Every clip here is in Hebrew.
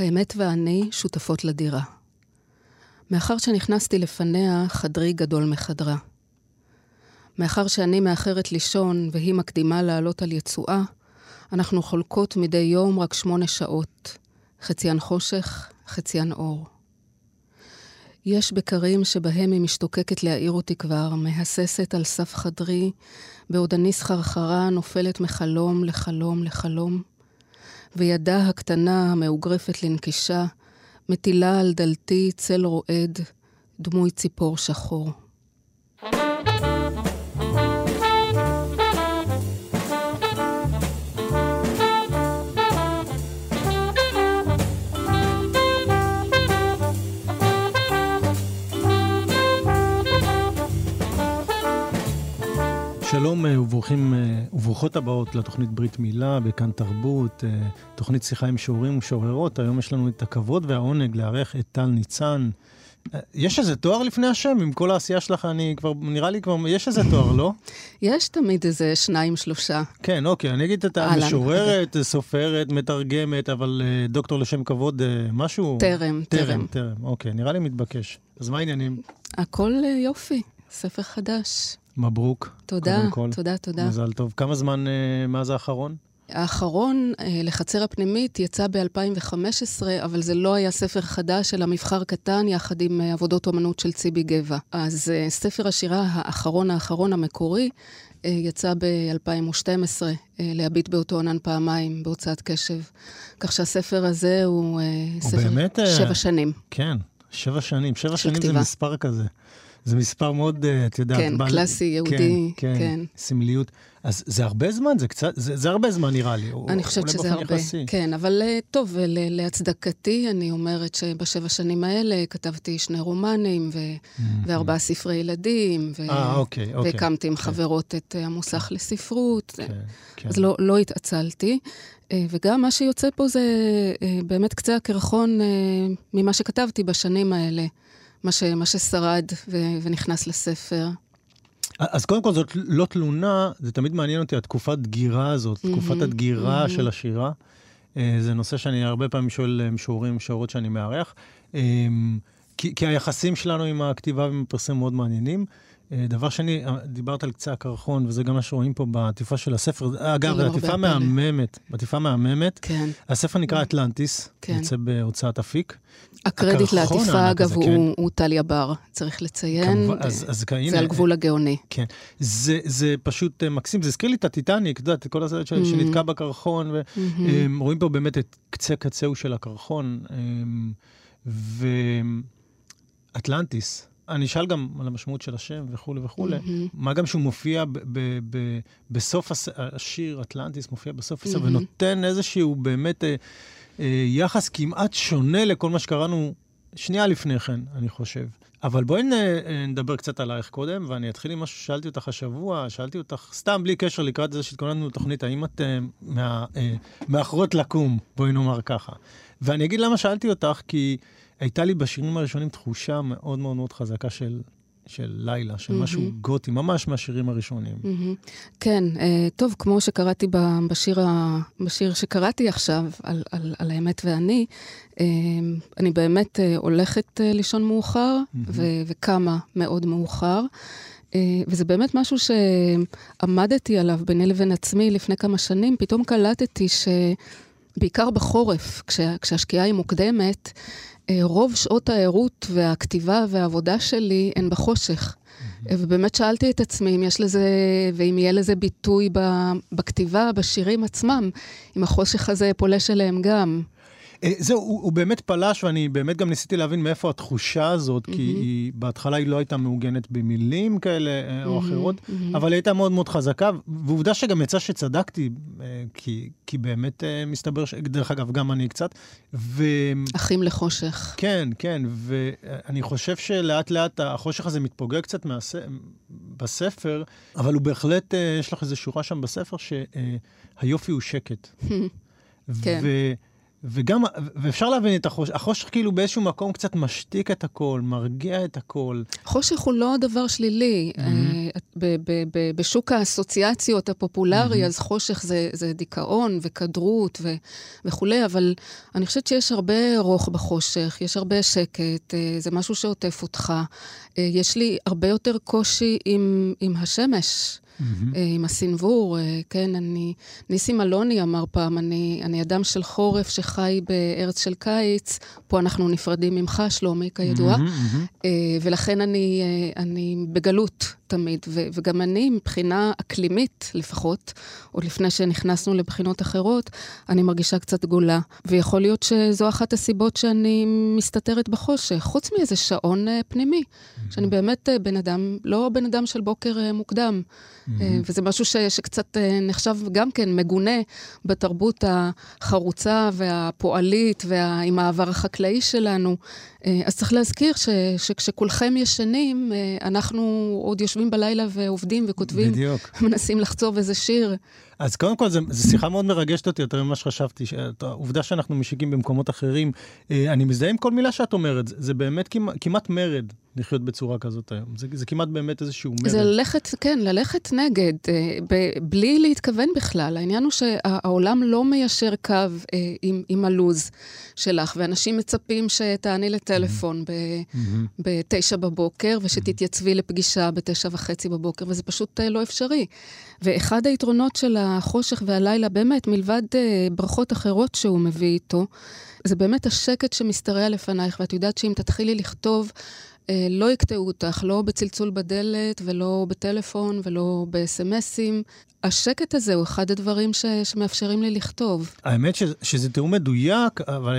האמת ואני שותפות לדירה. מאחר שנכנסתי לפניה, חדרי גדול מחדרה. מאחר שאני מאחרת לישון והיא מקדימה לעלות על יצואה, אנחנו חולקות מדי יום רק 8 שעות, חציין חושך, חציין אור. יש בקרים שבהם היא משתוקקת להעיר אותי כבר, מהססת על סף חדרי, בעוד אני סחרחרה נופלת מחלום לחלום לחלום, וידה הקטנה המאוגרפת לנקישה, מטילה על דלתי צל רועד, דמוי ציפור שחור. שלום ובורחות הבאות לתוכנית ברית מילה בכאן תרבות, תוכנית שיחה עם שוררים ושוררות. היום יש לנו את הכבוד והעונג לארח את טל ניצן. יש איזה תואר לפני השם? עם כל העשייה שלך אני כבר, נראה לי כבר, יש איזה תואר, לא? יש תמיד איזה 2-3. כן, אוקיי, אני אגיד את המשוררת, סופרת, מתרגמת, אבל דוקטור לשם כבוד, משהו? תרם. אוקיי, נראה לי מתבקש. אז מה העניינים? הכל יופי, ספר חדש. מברוק. תודה. מזל טוב. כמה זמן מאז האחרון? האחרון, לחצר הפנימית, יצא ב-2015, אבל זה לא היה ספר חדש, אלא מבחר קטן, יחד עם עבודות אומנות של ציבי גבע. אז ספר השירה האחרון המקורי, יצא ב-2012, להביט באותו עונן פעמיים, בהוצאת קשב. כך שהספר הזה הוא ספר 7 שנים. כן, 7 שנים. 7 שנים זה מספר כזה. זה מספר מאוד, את יודעת. כן, קלאסי, יהודי. כן, סמליות. אז זה הרבה זמן, זה הרבה זמן נראה לי. אני חושבת שזה הרבה, כן. אבל טוב, להצדקתי, אני אומרת שב7 שנים האלה כתבתי 2 רומנים, ו4 ספרי ילדים, והקמתי עם חברות את המוסך לספרות. אז לא התעצלתי. וגם מה שיוצא פה זה באמת קצה הקרחון ממה שכתבתי בשנים האלה. מה ששרד ונכנס לספר. אז קודם כל זאת לא תלונה, זה תמיד מעניין אותי, התקופת דגירה הזאת, תקופת הדגירה של השירה, זה נושא שאני הרבה פעמים שואל משוררים, שעות שאני מארח, כי היחסים שלנו עם הכתיבה ועם הפרסם מאוד מעניינים. דבר שני, דיברת על קצה הקרחון, וזה גם מה שרואים פה בעטיפה של הספר. אגב, בעטיפה מהממת. כן. הספר נקרא אטלנטיס, יוצא בהוצאת אפיק. הקרדיט לעטיפה, אגב, הוא טליה בר, צריך לציין. זה על גבול הגאוני. כן. זה פשוט מקסים, זה הזכיר לי את הטיטניק, את כל הסרט שנתקע בקרחון, ורואים פה באמת את קצה-קצהו של הקרחון, ואטלנטיס. אני אשאל גם על המשמעות של השם וכולי וכולי, מה גם שהוא מופיע בסוף השיר, אטלנטיס מופיע בסוף השיר, ונותן איזשהו באמת יחס כמעט שונה לכל מה שקראנו שנייה לפני כן, אני חושב. אבל בואי נדבר קצת עלייך קודם, ואני אתחיל עם משהו ששאלתי אותך השבוע, שאלתי אותך סתם בלי קשר לקראת זה שהתכוננו לתוכנית, האם את מאחרות לקום, בואי נאמר ככה. ואני אגיד למה שאלתי אותך, כי הייתה לי בשירים הראשונים תחושה מאוד מאוד מאוד חזקה של לילה, של משהו גותי, ממש מהשירים הראשונים. כן, טוב, כמו שקראתי בשיר שקראתי עכשיו, על האמת ואני, אני באמת הולכת לישון מאוחר, וכמה מאוד מאוחר, וזה באמת משהו שעמדתי עליו ביני לבין עצמי לפני כמה שנים, פתאום קלטתי בעיקר בחורף, כשהשקיעה היא מוקדמת, רוב שעות העירות והכתיבה והעבודה שלי הן בחושך. ובאמת שאלתי את עצמי אם יש לזה, ואם יהיה לזה ביטוי בכתיבה, בשירים עצמם, אם החושך הזה פולש אליהם גם. זהו, הוא באמת פלש, ואני באמת גם ניסיתי להבין מאיפה התחושה הזאת, כי בהתחלה היא לא הייתה מעוגנת במילים כאלה או אחרות, אבל היא הייתה מאוד מאוד חזקה, ועובדה שגם יצא שצדקתי, כי באמת מסתבר, דרך אגב, גם אני קצת. אחים לחושך. כן, כן, ואני חושב שלאט לאט החושך הזה מתפוגע קצת בספר, אבל הוא בהחלט, יש לך איזו שורה שם בספר, שהיופי הוא שקט. כן. וגם, ואפשר להבין את החושך, החושך כאילו באיזשהו מקום קצת משתיק את הכל, מרגיע את הכל. חושך הוא לא דבר שלילי. בשוק האסוציאציות הפופולרי, אז חושך זה דיכאון וכדרות וכולי, אבל אני חושבת שיש הרבה רוח בחושך, יש הרבה שקט, זה משהו שעוטף אותך. יש לי הרבה יותר קושי עם השמש. עם הסנבור, כן, ניסים אלוני אמר פעם, אני אדם של חורף שחי בארץ של קיץ, פה אנחנו נפרדים ממך, שלומי, כידוע, ולכן אני בגלות תמיד, וגם אני מבחינה אקלימית לפחות, עוד לפני שנכנסנו לבחינות אחרות, אני מרגישה קצת גולה, ויכול להיות שזו אחת הסיבות שאני מסתתרת בחושך, חוץ מאיזה שעון פנימי, שאני באמת בן אדם, לא בן אדם של בוקר מוקדם, וזה משהו שקצת נחשב גם כן מגונה בתרבות החרוצה והפועלית ועם העבר החקלאי שלנו. אז צריך להזכיר שכשכולכם ישנים, אנחנו עוד יושבים בלילה ועובדים וכותבים, מנסים לחצוב איזה שיר. אז קודם כל, זו שיחה מאוד מרגשת אותי, יותר ממה שחשבתי, העובדה שאנחנו משיקים במקומות אחרים, אני מזדהה עם כל מילה שאת אומרת, זה באמת כמעט מרד לחיות בצורה כזאת היום, זה כמעט באמת איזשהו מרד. זה ללכת, כן, ללכת נגד, בלי להתכוון בכלל, העניין הוא שהעולם לא מיישר קו עם הלוז שלך, ואנשים מצפים שתעני לטלפון ב-9 בבוקר, ושתתייצבי לפגישה ב-9:30 בבוקר, וזה פשוט לא אפשרי. ואחד היתרונות של החושך והלילה, באמת, מלבד ברכות אחרות שהוא מביא איתו, זה באמת השקט שמסתרע לפנייך, ואת יודעת שאם תתחילי לכתוב, לא יקטעו אותך, לא בצלצול בדלת, ולא בטלפון, ולא בסמסים. השקט הזה הוא אחד הדברים שמאפשרים לי לכתוב. האמת שזה תיאור מדויק, אבל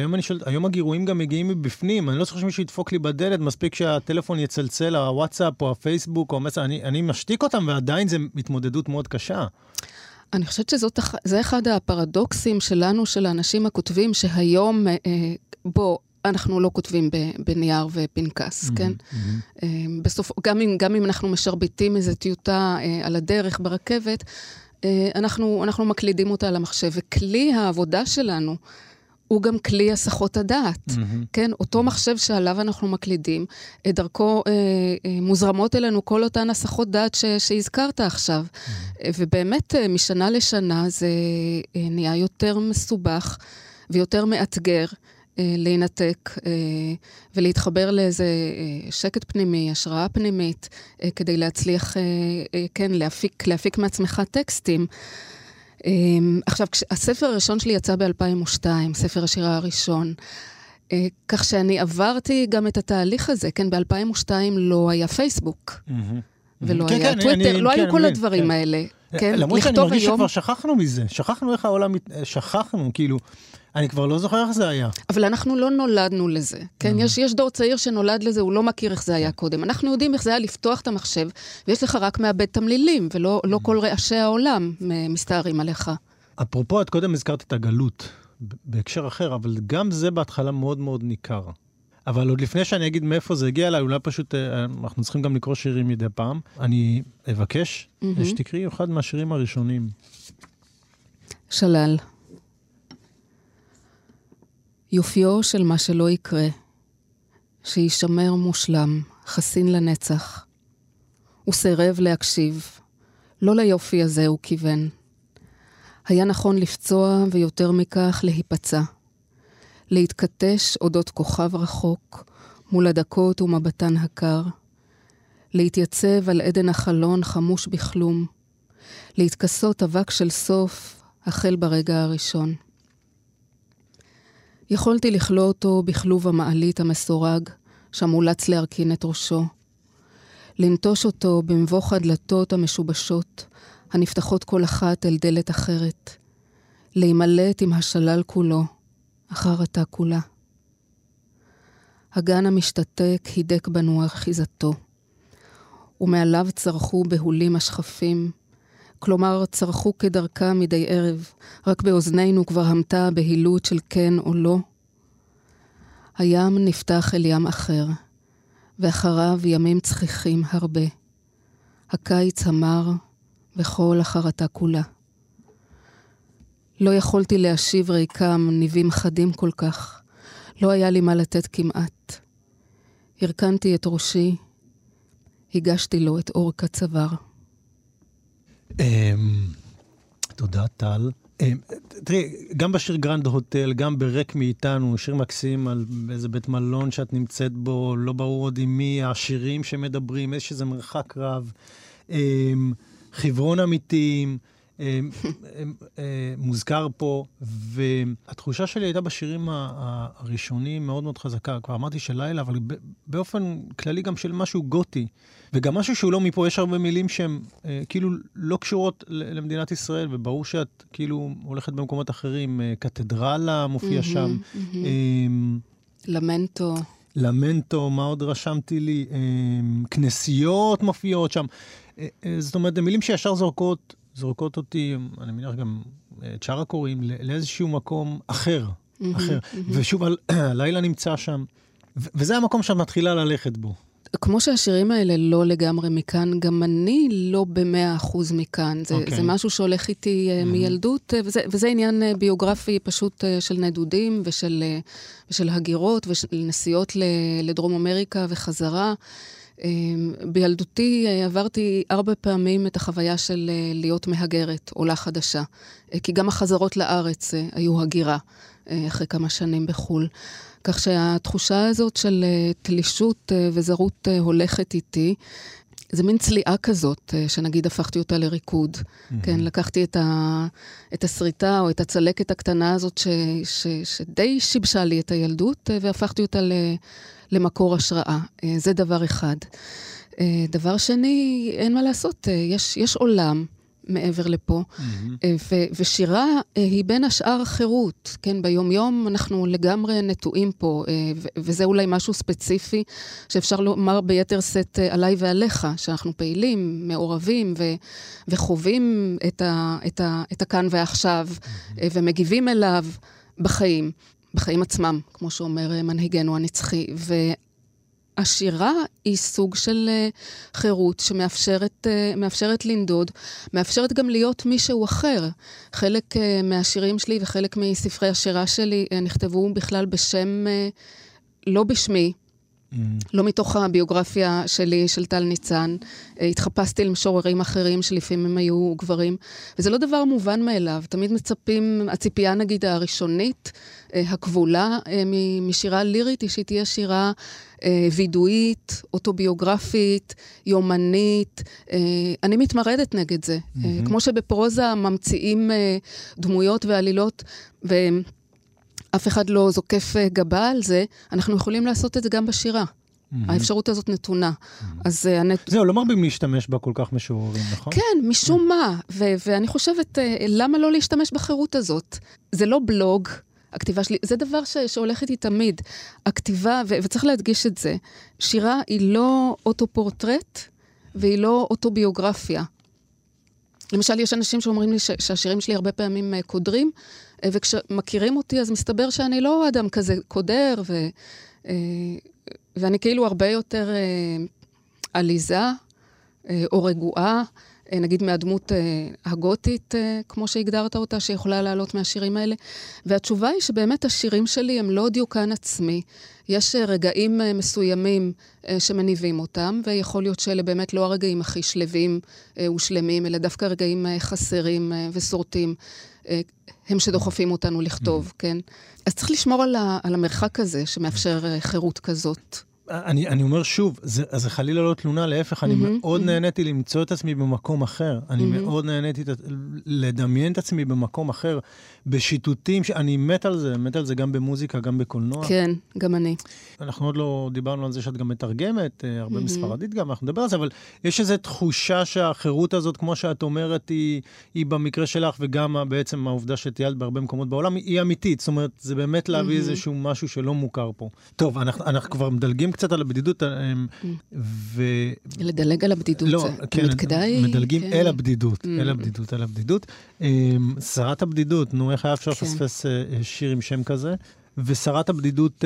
היום הגירויים גם מגיעים מבפנים, אני לא צריך שמישהו ידפוק לי בדלת, מספיק שהטלפון יצלצל, הוואטסאפ או הפייסבוק, אני משתיק אותם, ועדיין זה התמודדות מאוד קשה. אני חושבת שזה אחד הפרדוקסים שלנו, של האנשים הכותבים, שהיום בו, אנחנו לא כותבים בנייר ופנקס, כן? בסוף, גם אם אנחנו משרביטים איזו טיוטה על הדרך ברכבת, אנחנו מקלידים אותה על המחשב, וכלי העבודה שלנו הוא גם כלי הסחות הדעת, כן? אותו מחשב שעליו אנחנו מקלידים, דרכו מוזרמות אלינו כל אותן הסחות דעת שהזכרת עכשיו, ובאמת משנה לשנה זה נהיה יותר מסובך ויותר מאתגר, להינתק ולהתחבר לאיזה שקט פנימי, השראה פנימית, כדי להצליח, כן, להפיק מעצמך טקסטים. עכשיו, הספר הראשון שלי יצא ב-2002, ספר השירה הראשון, כך שאני עברתי גם את התהליך הזה, כן, ב-2002 לא היה פייסבוק, ולא היה טוויטר, לא היו כל הדברים האלה. למרות שאני מרגיש שכבר שכחנו מזה, שכחנו איך העולם, שכחנו, כאילו, אני כבר לא זוכר איך זה היה. אבל אנחנו לא נולדנו לזה, כן? יש דור צעיר שנולד לזה, הוא לא מכיר איך זה היה קודם. אנחנו יודעים איך זה היה לפתוח את המחשב, ויש לך רק מעבד תמלילים, ולא כל רעשי העולם מסתערים עליך. אפרופו, את קודם הזכרת את הגלות, בהקשר אחר, אבל גם זה בהתחלה מאוד מאוד ניכר. אבל עוד לפני שאני אגיד מאיפה זה הגיע אליי, אולי פשוט, אנחנו צריכים גם לקרוא שירים מדי פעם. אני אבקש, שתקריאי אחד מהשירים הראשונים. שלל. יופיו של מה שלא יקרה, שישמר מושלם, חסין לנצח. הוא סירב להקשיב, לא ליופי הזה הוא כיוון. היה נכון לפצוע ויותר מכך להיפצע. להתקטש אודות כוכב רחוק, מול הדקות ומבטן הקר. להתייצב על עדן החלון חמוש בכלום. להתכסות אבק של סוף, החל ברגע הראשון. יכולתי לכלוא אותו בכלוב המעלית המסורג, שמולץ להרכין את ראשו. לנטוש אותו במבוך הדלתות המשובשות, הנפתחות כל אחת אל דלת אחרת. להימלט עם השלל כולו, אחר אתה כולה. הגן המשתתק הידק בנו אחיזתו, ומעליו צרחו בהולים השכפים, כלומר, צרחו כדרכה מדי ערב, רק באוזנינו כבר המתה בהילות של כן או לא. הים נפתח אל ים אחר, ואחריו ימים צחיחים הרבה. הקיץ המר, וכל אחרתה כולה. לא יכולתי להשיב ריקם ניבים חדים כל כך. לא היה לי מה לתת כמעט. הרכנתי את ראשי, הגשתי לו את אור כצוואר. תודה, טל. תראי, גם בשיר גרנד הוטל, גם ברק מאיתנו, שיר מקסים על איזה בית מלון שאת נמצאת בו, לא ברור עוד עם מי, השירים שמדברים, איזה שזה מרחק רב, חברון אמיתיים, מוזכר פה, והתחושה שלי הייתה בשירים הראשונים מאוד מאוד חזקה, כבר אמרתי של לילה, אבל באופן כללי גם של משהו גותי, וגם משהו שהוא לא מפה, יש הרבה מילים שהן כאילו לא קשורות למדינת ישראל, וברור שאת כאילו הולכת במקומות אחרים, קתדרלה מופיע שם. למנטו. למנטו, מה עוד רשמתי לי? כנסיות מופיעות שם. זאת אומרת, מילים שישר זורקות אותי, אני מניח גם את שאר הקוראים, לאיזשהו מקום אחר. ושוב, הלילה נמצא שם, וזה המקום שאת מתחילה ללכת בו. כמו שהשירים האלה לא לגמרי מכאן, גם אני לא ב100% מכאן. זה משהו שהולך איתי מילדות, וזה עניין ביוגרפי פשוט של נדודים, ושל הגירות, ושל נסיעות לדרום אמריקה וחזרה. בילדותי עברתי 4 פעמים את החוויה של להיות מהגרת, עולה חדשה, כי גם החזרות לארץ היו הגירה אחרי כמה שנים בחול. כך שהתחושה הזאת של תלישות וזרות הולכת איתי, זה מין צליעה כזאת, שנגיד הפכתי אותה לריקוד. כן, לקחתי את הסריטה או את הצלקת הקטנה הזאת שדי שיבשה לי את הילדות, והפכתי אותה למקור השראה. זה דבר אחד. דבר שני, אין מה לעשות, יש עולם מעבר לפה, ושירה היא בין השאר חירות, כן, ביום-יום אנחנו לגמרי נטועים פה, וזה אולי משהו ספציפי שאפשר לומר ביתר סט עליי ועליך, שאנחנו פעילים, מעורבים, וחווים את הכאן ועכשיו, ומגיבים אליו בחיים עצמם, כמו שאומר מנהיגנו הנצחי, השירה היא סוג של חירות שמאפשרת לנדוד, מאפשרת גם להיות מישהו אחר. חלק מהשירים שלי וחלק מספרי השירה שלי נכתבו בכלל בשם לא בשמי, לא מתוך הביוגרפיה שלי, של טל ניצן. התחפשתי למשוררים אחרים שלפעמים הם היו גברים, וזה לא דבר מובן מאליו. תמיד מצפים, הציפייה נגיד הראשונית, הכבולה משירה לירית, היא שהיא תהיה שירה וידואית, אוטוביוגרפית, יומנית. אני מתמרדת נגד זה. כמו שבפרוזה ממציאים דמויות ועלילות, אף אחד לא זוקף גבה על זה, אנחנו יכולים לעשות את זה גם בשירה. האפשרות הזאת נתונה. זהו, לא מרבים להשתמש בה כל כך משוררים, נכון? כן, משום מה. ואני חושבת, למה לא להשתמש בחירות הזאת? זה לא בלוג, הכתיבה שלי, זה דבר שהולך איתי תמיד. הכתיבה, וצריך להדגיש את זה, שירה היא לא אוטופורטרט, והיא לא אוטוביוגרפיה. למשל, יש אנשים שאומרים לי שהשירים שלי הרבה פעמים קודרים, וכשמכירים אותי, אז מסתבר שאני לא אדם כזה קודר, ואני כאילו הרבה יותר עליזה, או רגועה, נגיד מהדמות הגותית, כמו שהגדרת אותה, שיכולה לעלות מהשירים האלה. והתשובה היא שבאמת השירים שלי הם לא דיוקן עצמי. יש רגעים מסוימים שמניבים אותם, ויכול להיות שאלה באמת לא הרגעים הכי שלווים ושלמים, אלא דווקא רגעים חסרים וסורטים, הם שדוחפים אותנו לכתוב, כן? אז צריך לשמור על המרחק הזה, שמאפשר חירות כזאת. אני אומר שוב, זה חלילה לא תלונה, להפך, אני מאוד נהניתי למצוא את עצמי במקום אחר, אני מאוד נהניתי לדמיין את עצמי במקום אחר, בשיטוטים, אני מת על זה גם במוזיקה, גם בקולנוע. כן, גם אני. אנחנו עוד לא דיברנו על זה שאת גם מתרגמת, הרבה מספרדית גם, אנחנו נדבר על זה, אבל יש איזו תחושה שהחירות הזאת, כמו שאת אומרת, היא במקרה שלך, וגם בעצם העובדה שטיילת בהרבה מקומות בעולם, היא אמיתית, זאת אומרת, זה באמת להביא איזשהו משהו שלא מוכר פה. טוב, אנחנו כבר מדלגים קצת על הבדידות, לדלג על הבדידות, לא, כן, מדלגים אל הבדידות, אל הבדידות. שרת הבדידות, נו, איך היה אפשר לפספס שיר עם שם כזה? ושרת הבדידות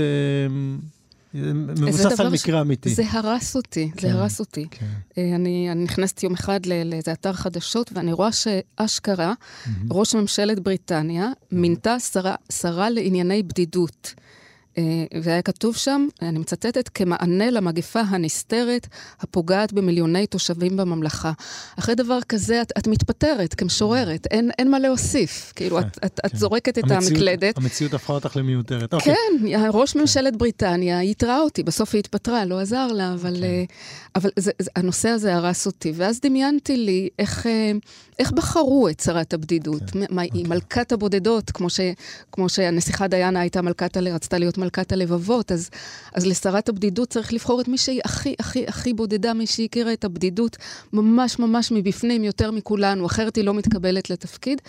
מבוסס על מקרה אמיתי. זה הרס אותי, כן, זה הרס אותי. כן. אני נכנסתי יום אחד לאיזה אתר חדשות, ואני רואה שאשכרה, ראש ממשלת בריטניה, מינתה שרה לענייני בדידות. והיה כתוב שם, אני מצטטת, כמענה למגפה הנסתרת, הפוגעת במיליוני תושבים בממלכה. אחרי דבר כזה, את מתפטרת, כמשוררת, אין מה להוסיף. כאילו, את זורקת את המקלדת. המציאות הפכה אותך למיותרת. כן, ראש ממשלת בריטניה, היא התראה אותי, בסוף היא התפטרה, לא עזר לה, אבל הנושא הזה הרס אותי. ואז דמיינתי לי איך בחרו את שרת הבדידות. היא מלכת הבודדות, כמו שהנסיכה דיאנה הייתה מלכת, רצתה להיות מלכת הלבבות, אז לשרת הבדידות צריך לבחור את מי שהיא הכי, הכי, הכי בודדה, מי שהכירה את הבדידות ממש ממש מבפנים, יותר מכולנו, אחרת היא לא מתקבלת לתפקיד.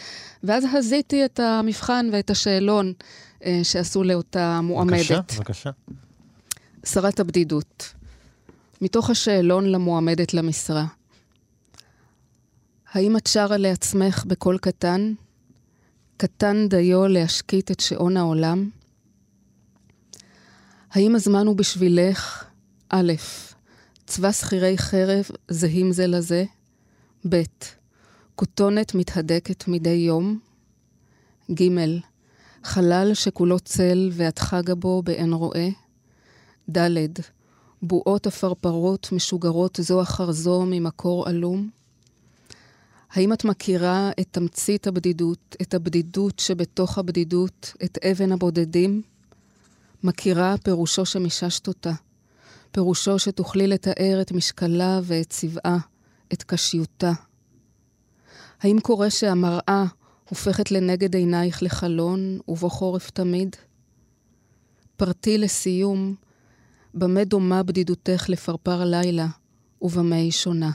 ואז הזיתי את המבחן ואת השאלון שעשו לאותה מועמדת. בבקשה. שרת הבדידות. מתוך השאלון למועמדת למשרה. האם את שרה לעצמך בקול קטן? קטן דיו להשקיט את שעון העולם? האם הזמן הוא בשבילך? א', צבא שכירי חרב זהים זה לזה? ב', כותונת מתהדקת מדי יום? ג', חלל שכולו צל ואת חגה בו באין רואה? ד', בועות הפרפרות משוגרות זו אחר זו ממקור עלום? האם את מכירה את תמצית הבדידות, את הבדידות שבתוך הבדידות, את אבן הבודדים? מכירה פירושו שמששת אותה, פירושו שתוכלי לתאר את משקלה ואת צבעה, את קשיותה. האם קורה שהמראה הופכת לנגד עינייך לחלון ובו חורף תמיד? פרטי לסיום, במה דומה בדידותך לפרפר לילה ובמה היא שונה?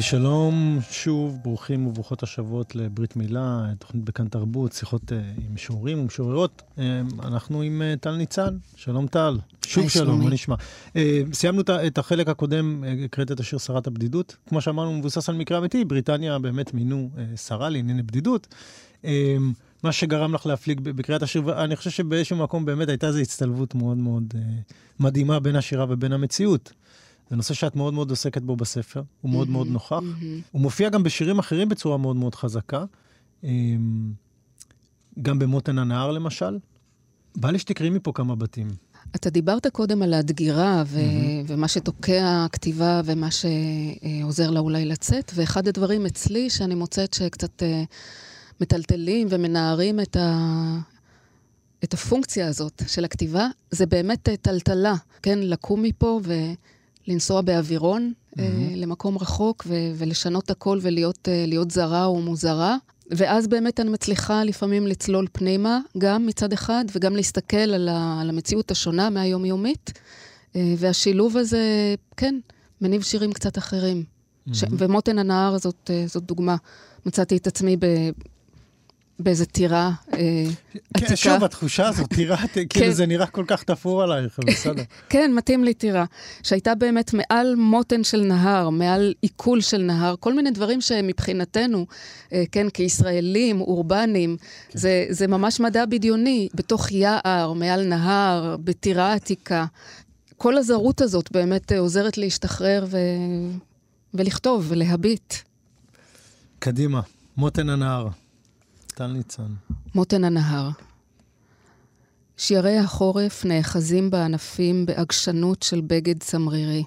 שלום שוב, ברוכים וברוכות השבועות לברית מילה, תוכנית בכאן תרבות, שיחות עם משוררים ומשוררות. אנחנו עם טל ניצן. שלום טל. שוב שלום, מה נשמע? סיימנו את החלק הקודם, הקראת את השיר שרת הבדידות. כמו שאמרנו, מבוסס על מקרה אמיתי, בריטניה באמת מינו שרה לענייני בדידות. מה שגרם לך להפליג בקריאת השיר, אני חושב שבאיזשהו מקום באמת הייתה זו הצטלבות מאוד מאוד מדהימה בין השירה ובין המציאות. זה נושא שאת מאוד מאוד עוסקת בו בספר, הוא מאוד מאוד נוכח. הוא מופיע גם בשירים אחרים בצורה מאוד מאוד חזקה, גם במותן הנהר למשל. בא לי שתקראי מפה כמה בתים. אתה דיברת קודם על הדגירה ומה שתוקע הכתיבה ומה שעוזר לה אולי לצאת, ואחד הדברים אצלי שאני מוצאת שקצת מטלטלים ומנערים את הפונקציה הזאת של הכתיבה, זה באמת טלטלה, כן, לקום מפה ולנסוע באווירון למקום רחוק ולשנות הכל ולהיות זרה או מוזרה. ואז באמת אני מצליחה לפעמים לצלול פנימה, גם מצד אחד, וגם להסתכל על המציאות השונה מהיומיומית, והשילוב הזה, כן, מניב שירים קצת אחרים. ומותן הנהר זאת דוגמה. מצאתי את עצמי באיזו טירה עתיקה. שוב, התחושה הזאת, טירה, כאילו זה נראה כל כך תפור עלייך, בסדר. כן, מתאים לי טירה, שהייתה באמת מעל מותן של נהר, מעל עיכול של נהר, כל מיני דברים שמבחינתנו, כן, כישראלים, אורבנים, זה ממש מדע בדיוני, בתוך יער, מעל נהר, בטירה עתיקה. כל הזרות הזאת באמת עוזרת להשתחרר ולכתוב ולהביט. קדימה, מותן הנהר. טל ניצן. מותן הנהר. שירי החורף נאחזים בענפים בעגשנות של בגד סמרירי.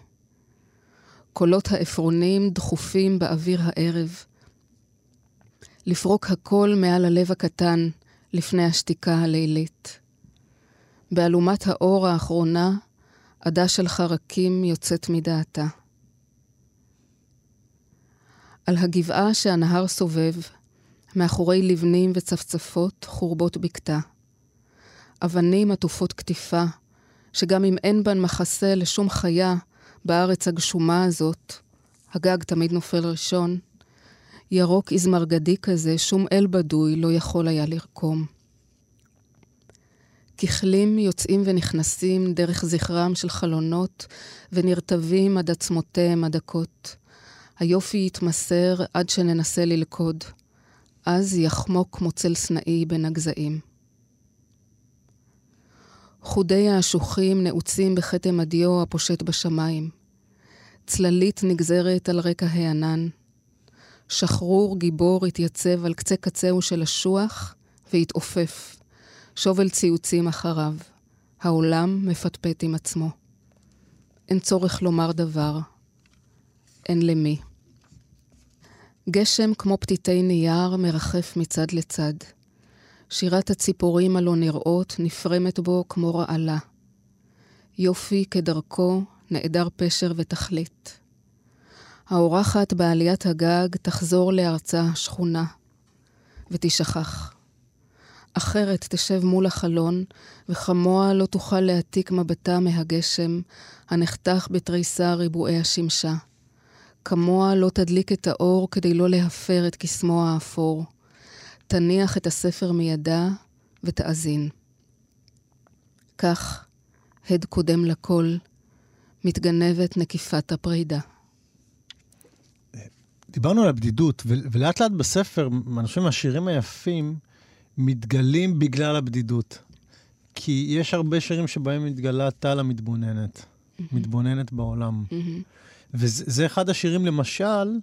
קולות האפרונים דחופים באוויר הערב. לפרוק הכל מעל הלב הקטן לפני השתיקה הלילית. באלומת האור האחרונה, עדה של חרקים יוצאת מדעתה. על הגבעה שהנהר סובב, מאחורי לבנים וצפצפות חורבות בקתה. אבנים עטופות כתיפה, שגם אם אין בן מחסה לשום חיה בארץ הגשומה הזאת, הגג תמיד נופל ראשון, ירוק איזמרגדי כזה שום אל בדוי לא יכול היה לרקום. ככלים יוצאים ונכנסים דרך זכרם של חלונות ונרטבים עד עצמותיהם הדקות. היופי יתמסר עד שננסה ללכוד. אז יחמוק מוצל סנאי בין הגזעים. חודי האשוכים נעוצים בחתם הדיו הפושט בשמיים. צללית נגזרת על רקע הענן. שחרור גיבור התייצב על קצה קצהו של השוח והתעופף. שובל ציוצים אחריו. העולם מפטפט עם עצמו. אין צורך לומר דבר. אין למי. גשם כמו פתיתי נייר מרחף מצד לצד. שירת הציפורים הלא נראות נפרמת בו כמו רעלה. יופי כדרכו נעדר פשר ותכלית. האורחת בעליית הגג תחזור לארצה שכונה ותשכח. אחרת תשב מול החלון וחמוע לא תוכל להעתיק מבטה מהגשם הנחתך בתריסה ריבועי השמשה. כמוה לא תדליק את האור כדי לא להפר את כסמו האפור. תניח את הספר מידה ותאזין. כך, הד קודם לכל, מתגנבת נקיפת הפרידה. דיברנו על הבדידות, ולאט לאט בספר, אני חושב מהשירים היפים, מתגלים בגלל הבדידות. כי יש הרבה שירים שבהם מתגלה טל המתבוננת. מתבוננת בעולם. וזה אחד השירים, למשל,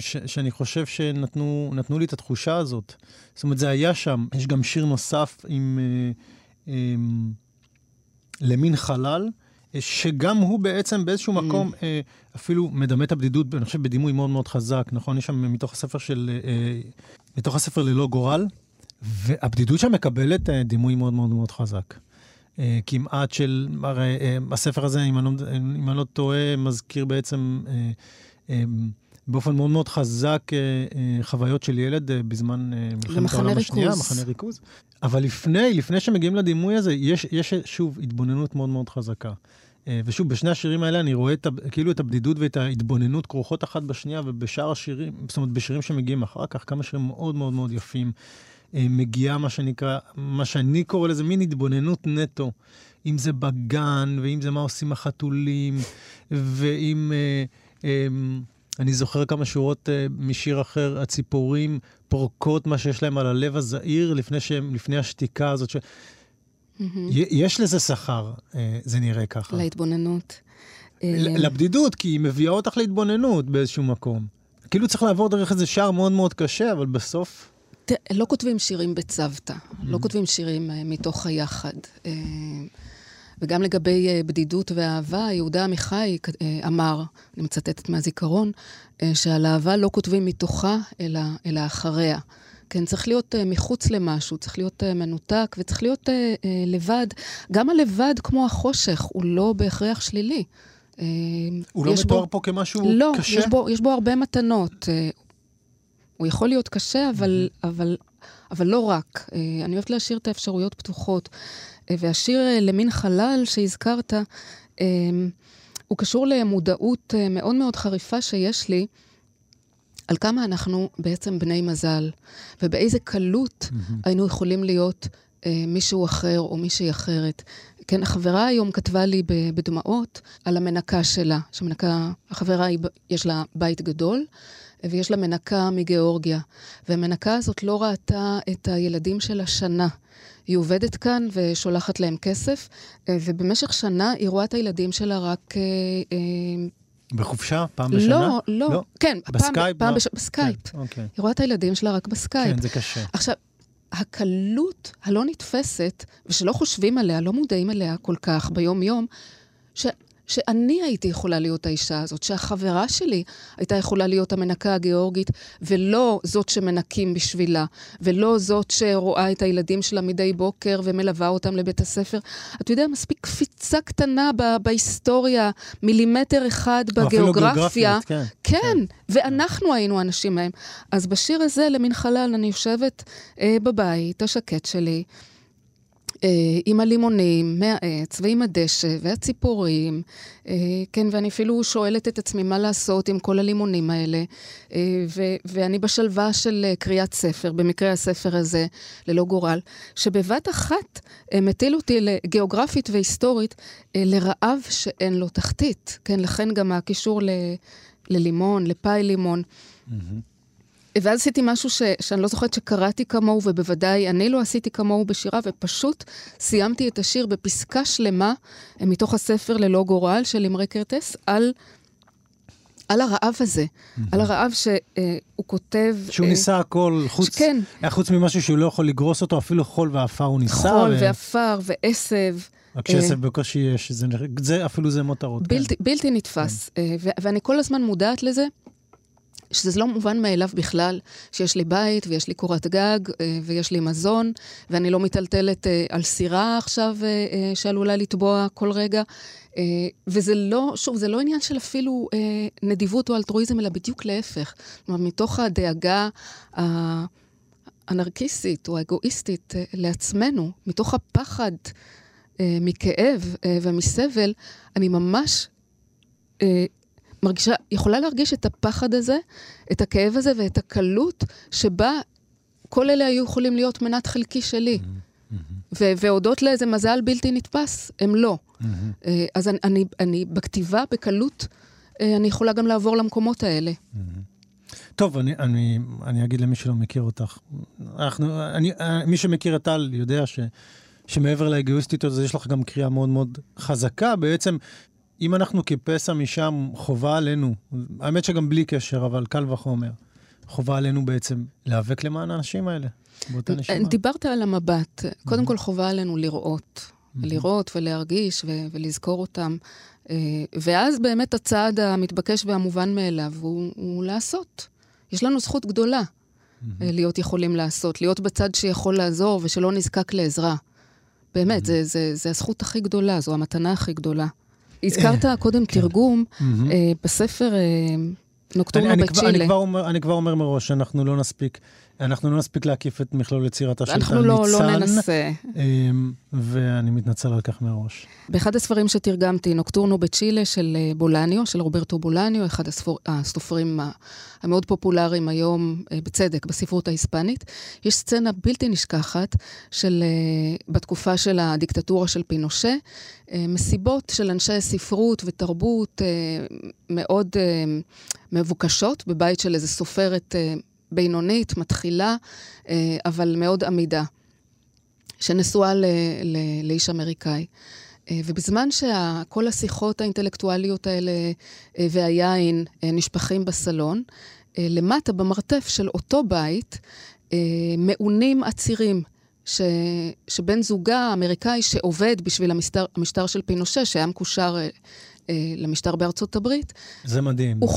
שאני חושב שנתנו לי את התחושה הזאת. זאת אומרת, זה היה שם. יש גם שיר נוסף עם למין חלל, שגם הוא בעצם באיזשהו מקום אפילו מדמה את הבדידות, אני חושב, בדימוי מאוד מאוד חזק, נכון? יש שם מתוך הספר ללא גורל, והבדידות שם מקבלת דימוי מאוד מאוד מאוד חזק. כמעט של, הרי הספר הזה, אם אני לא טועה, מזכיר בעצם באופן מאוד מאוד חזק חוויות של ילד בזמן מלחמת העולם השנייה, מחנה ריכוז. אבל לפני שמגיעים לדימוי הזה, יש שוב התבוננות מאוד מאוד חזקה. ושוב, בשני השירים האלה אני רואה כאילו את הבדידות ואת ההתבוננות כרוכות אחת בשנייה, ובשאר השירים, זאת אומרת, בשירים שמגיעים אחר כך, כמה שירים מאוד מאוד מאוד יפים, מגיעה מה שאני קורא לזה מין התבוננות נטו, אם זה בגן, ואם זה מה עושים החתולים, ואם אני זוכר כמה שורות משיר אחר, הציפורים פורקות מה שיש להם על הלב הזעיר לפני השתיקה הזאת. יש לזה שכר, זה נראה ככה. להתבוננות. לבדידות, כי היא מביאה אותך להתבוננות באיזשהו מקום. כאילו צריך לעבור דרך איזה שער מאוד מאוד קשה, אבל בסוף... לא כותבים שירים בצוותא, לא כותבים שירים מתוך היחד. וגם לגבי בדידות ואהבה, יהודה המחאי אמר, אני מצטטת מהזיכרון, שעל אהבה לא כותבים מתוכה, אלא אחריה. כן, צריך להיות מחוץ למשהו, צריך להיות מנותק, וצריך להיות לבד. גם הלבד כמו החושך, הוא לא בהכרח שלילי. הוא לא מתואר פה כמשהו קשה? לא, יש בו הרבה מתנות. הוא יכול להיות קשה, אבל לא רק. אני אוהבת להשאיר את האפשרויות פתוחות. והשיר למין חלל שהזכרת, הוא קשור למודעות מאוד מאוד חריפה שיש לי, על כמה אנחנו בעצם בני מזל, ובאיזה קלות היינו יכולים להיות מישהו אחר או מישהי אחרת. כן, החברה היום כתבה לי בדמעות על המנקה שלה, שמנקה, החברה יש לה בית גדול, ויש לה מנקה מגיאורגיה, והמנקה הזאת לא ראתה את הילדים שלה שנה. היא עובדת כאן ושולחת להם כסף, ובמשך שנה היא רואה את הילדים שלה רק... בחופשה? פעם בשנה? לא. כן, בסקייפ. אוקיי. היא רואה את הילדים שלה רק בסקייפ. כן, זה קשה. עכשיו, הקלות הלא נתפסת, ושלא חושבים עליה, לא מודעים עליה כל כך ביום-יום, שאני הייתי יכולה להיות האישה הזאת, שהחברה שלי הייתה יכולה להיות המנקה הגיאורגית, ולא זאת שמנקים בשבילה, ולא זאת שרואה את הילדים שלה מדי בוקר ומלווה אותם לבית הספר. אתה יודע, מספיק קפיצה קטנה בהיסטוריה, מילימטר אחד בגיאוגרפיה. כן. כן, ואנחנו היינו האנשים ההם. אז בשיר הזה, למין חלל, אני יושבת בבית, השקט שלי, עם הלימונים, מהעץ, ועם הדשא, והציפורים, כן, ואני אפילו שואלת את עצמי מה לעשות עם כל הלימונים האלה, ואני בשלווה של קריאת ספר, במקרה הספר הזה, ללא גורל, שבבת אחת מטיל אותי לגיאוגרפית והיסטורית, לרעב שאין לו תחתית, כן, לכן גם הקישור ללימון, לפאי לימון, ואז עשיתי משהו שאני לא זוכרת שקראתי כמוהו, ובוודאי אני לא עשיתי כמוהו בשירה, ופשוט סיימתי את השיר בפסקה שלמה, מתוך הספר ללא גורל של אמרי קרטס, על הרעב הזה, על הרעב שהוא כותב... שהוא ניסה הכל, חוץ ממשהו שהוא לא יכול לגרוס אותו, אפילו חול ואפר הוא ניסה. חול ואפר ועשב. רק שעשב בקושי יש, אפילו זה מותרות. בלתי נתפס, ואני כל הזמן מודעת לזה, שזה לא מובן מאליו בכלל, שיש לי בית ויש לי קורת גג ויש לי מזון, ואני לא מתלתלת על סירה עכשיו שעלולה לטבוע כל רגע, וזה לא, שוב, זה לא עניין של אפילו נדיבות או אלטרואיזם, אלא בדיוק להפך. זאת אומרת, מתוך הדאגה האנרקיסטית או האגואיסטית לעצמנו, מתוך הפחד מכאב ומסבל, אני ממש... מרגישה, יכולה להרגיש את הפחד הזה, את הכאב הזה ואת הקלות שבה כל אלה היו יכולים להיות מנת חלקי שלי. והודות לאיזה מזל בלתי נתפס, הם לא. אז אני בכתיבה, בקלות, אני יכולה גם לעבור למקומות האלה. טוב, אני אגיד למי שלא מכיר אותך. מי שמכיר את טל יודע שמעבר לאגואיסטיות, יש לך גם קריאה מאוד מאוד חזקה. בעצם, אם אנחנו כפסע משם, חובה עלינו, האמת שגם בלי קשר, אבל קל וחומר, חובה עלינו בעצם להיאבק למען האנשים האלה, באותה נשימה. דיברת על המבט. קודם כל חובה עלינו לראות. לראות ולהרגיש ולזכור אותם. ואז באמת הצעד המתבקש והמובן מאליו הוא לעשות. יש לנו זכות גדולה להיות יכולים לעשות, להיות בצד שיכול לעזור ושלא נזקק לעזרה. באמת, זה הזכות הכי גדולה, זו המתנה הכי גדולה. הזכרת קודם תרגום בספר נוקטורנו בצ'ילה. אני כבר אומר מראש, אנחנו לא נספיק להקיף את מכלול יצירתה של טל ניצן. אנחנו לא ננסה. ואני מתנצל על כך מראש. באחד הספרים שתרגמתי, נוקטורנו בצ'ילה של בולניו, של רוברטו בולניו, אחד הסופרים המאוד פופולריים היום, בצדק, בספרות ההיספנית, יש סצנה בלתי נשכחת של, בתקופה של הדיקטטורה של פינושה, מסיבות של אנשי ספרות ותרבות מאוד מבוקשות, בבית של איזה סופרת בינונית, מתחילה, אבל מאוד עמידה, שנשואה לאיש אמריקאי. ובזמן שכל השיחות האינטלקטואליות האלה והיין נשפכים בסלון, למטה במרתף של אותו בית, מעונים עצירים, שבן זוגה האמריקאי שעובד בשביל המשטר של פינושה, שהיה מקושר למשטר בארצות הברית. זה מדהים. הוא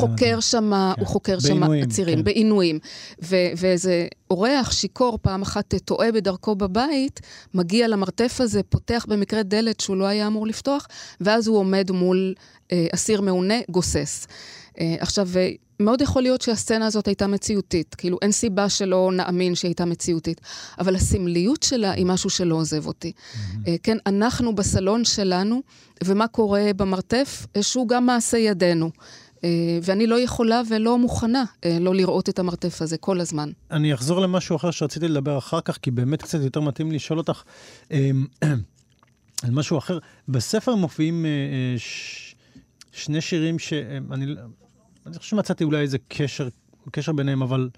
חוקר שם עצירים, בעינויים. ואיזה אורח שיקור פעם אחת טועה בדרכו בבית, מגיע למרתף הזה, פותח במקרה דלת שהוא לא היה אמור לפתוח, ואז הוא עומד מול אסיר מעונה גוסס. עכשיו, מאוד יכול להיות שהסצנה הזאת הייתה מציאותית, כאילו אין סיבה שלא נאמין שהיא הייתה מציאותית, אבל הסמליות שלה היא משהו שלא עוזב אותי. כן, אנחנו בסלון שלנו, ומה קורה במרתף, שהוא גם מעשה ידינו. ואני לא יכולה ולא מוכנה לא לראות את המרתף הזה כל הזמן. אני אחזור למשהו אחר שרציתי לדבר אחר כך, כי באמת קצת יותר מתאים לשאול אותך על משהו אחר. בספר מופיעים שני שירים אני חושב שמצאתי אולי איזה קשר ביניהם, אבל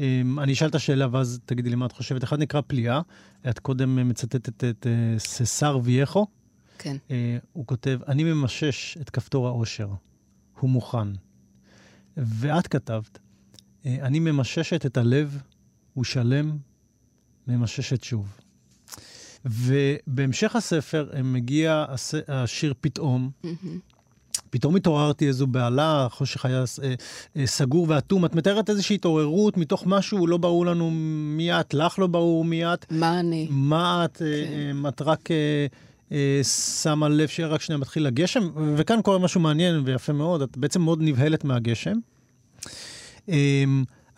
אני אשאל את השאלה, ואז תגידי לי מה את חושבת. אחד נקרא פליאה, את קודם מצטטת את ססר וייחו. כן. הוא כותב, אני ממשש את כפתור האושר, הוא מוכן. ואת כתבת, אני ממששת את הלב, הוא שלם, ממששת שוב. ובהמשך הספר מגיע השיר פתאום, פתאום התעוררתי איזו בעלה, חושך היה סגור ואטום. את מתארת איזושהי התעוררות מתוך משהו, לא ברור לנו מי את, לך לא ברור מי את. מה אני? מה את, כן. את רק שמה לב שרק שנייה מתחיל לגשם, וכאן קורה משהו מעניין ויפה מאוד, את בעצם מאוד נבהלת מהגשם.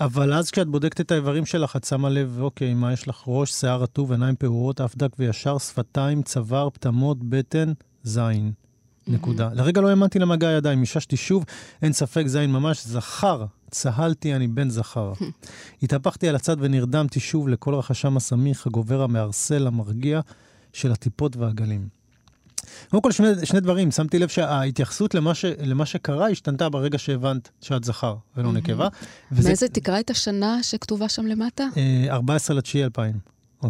אבל אז כשאת בודקת את האיברים שלך, את שמה לב, אוקיי, מה יש לך? ראש, שיער רטוב, עיניים פעורות, אף דק וישר, שפתיים, צוואר, פטמות, בטן, זין. נקודה. לרגע לא האמנתי למגע הידיים, מששתי שוב, אין ספק זין ממש, זכר, צהלתי אני בן זכר. התהפכתי על הצד ונרדמתי שוב לכל רחשם הסמיך, הגובר המארסל, המרגיע של הטיפות והגלים. קודם כל שני דברים, שמתי לב שההתייחסות למה שקרה השתנתה ברגע שהבנת שאת זכר ולא נקבה. מאיזה תקרא את השנה שכתובה שם למטה? 14/9/2000.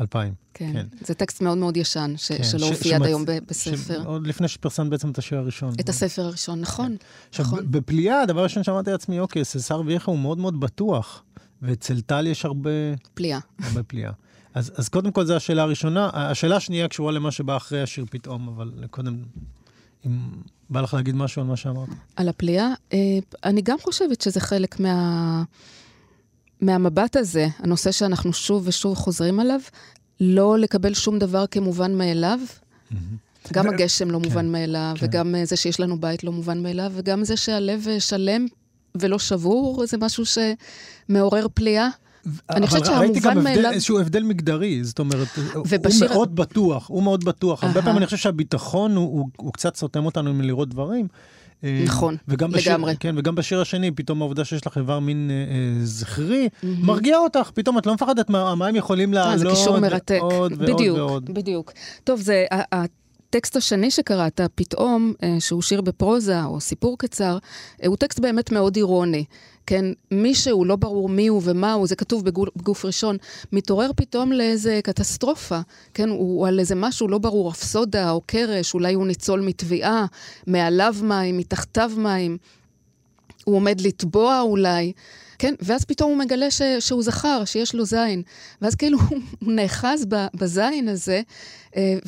2000. כן. זה טקסט מאוד מאוד ישן, שלא הופיע עד היום בספר. עוד לפני שפרסמת בעצם את השיר הראשון. את הספר הראשון, נכון. עכשיו, בפליאה, הדבר הראשון שאמרתי לעצמי, אוקיי, ססר וייחו הוא מאוד מאוד בטוח, ואצל טל יש הרבה... פליאה. אז קודם כל, זו השאלה הראשונה. השאלה השנייה קשורה למה שבא אחרי השיר פתאום, אבל קודם, אם בא לך להגיד משהו על מה שאמרת. על הפליאה, אני גם חושבת שזה חלק מהמבט הזה, הנושא שאנחנו שוב ושוב חוזרים עליו, לא לקבל שום דבר כמובן מאליו, גם הגשם לא מובן מאליו, וגם זה שיש לנו בית לא מובן מאליו, וגם זה שהלב שלם ולא שבור, זה משהו שמעורר פליאה. אני חושבת שהמובן מאליו... איזשהו הבדל מגדרי, זאת אומרת, הוא מאוד בטוח. הרבה פעמים אני חושב שהביטחון הוא קצת סותם אותנו מלראות דברים, נכון, לגמרי. כן, וגם בשיר השני, פתאום העובדה שיש לך איבר מין זכרי, מרגיע אותך, פתאום את לא מפחדת מה הם יכולים לעלות. זה קישור מרתק. בדיוק. טוב, זה הטקסט השני שקראת, פתאום, שהוא שיר בפרוזה או סיפור קצר, הוא טקסט באמת מאוד אירוני. כן, מישהו, לא ברור מיהו ומהו, זה כתוב בגוף ראשון, מתעורר פתאום לאיזה קטסטרופה, כן, הוא על איזה משהו לא ברור, אפסודה או קרש, אולי הוא ניצול מטביעה, מעליו מים, מתחתיו מים, הוא עומד לטבוע אולי, כן, ואז פתאום הוא מגלה שהוא זכר, שיש לו זין, ואז כאילו הוא נאחז בזין הזה,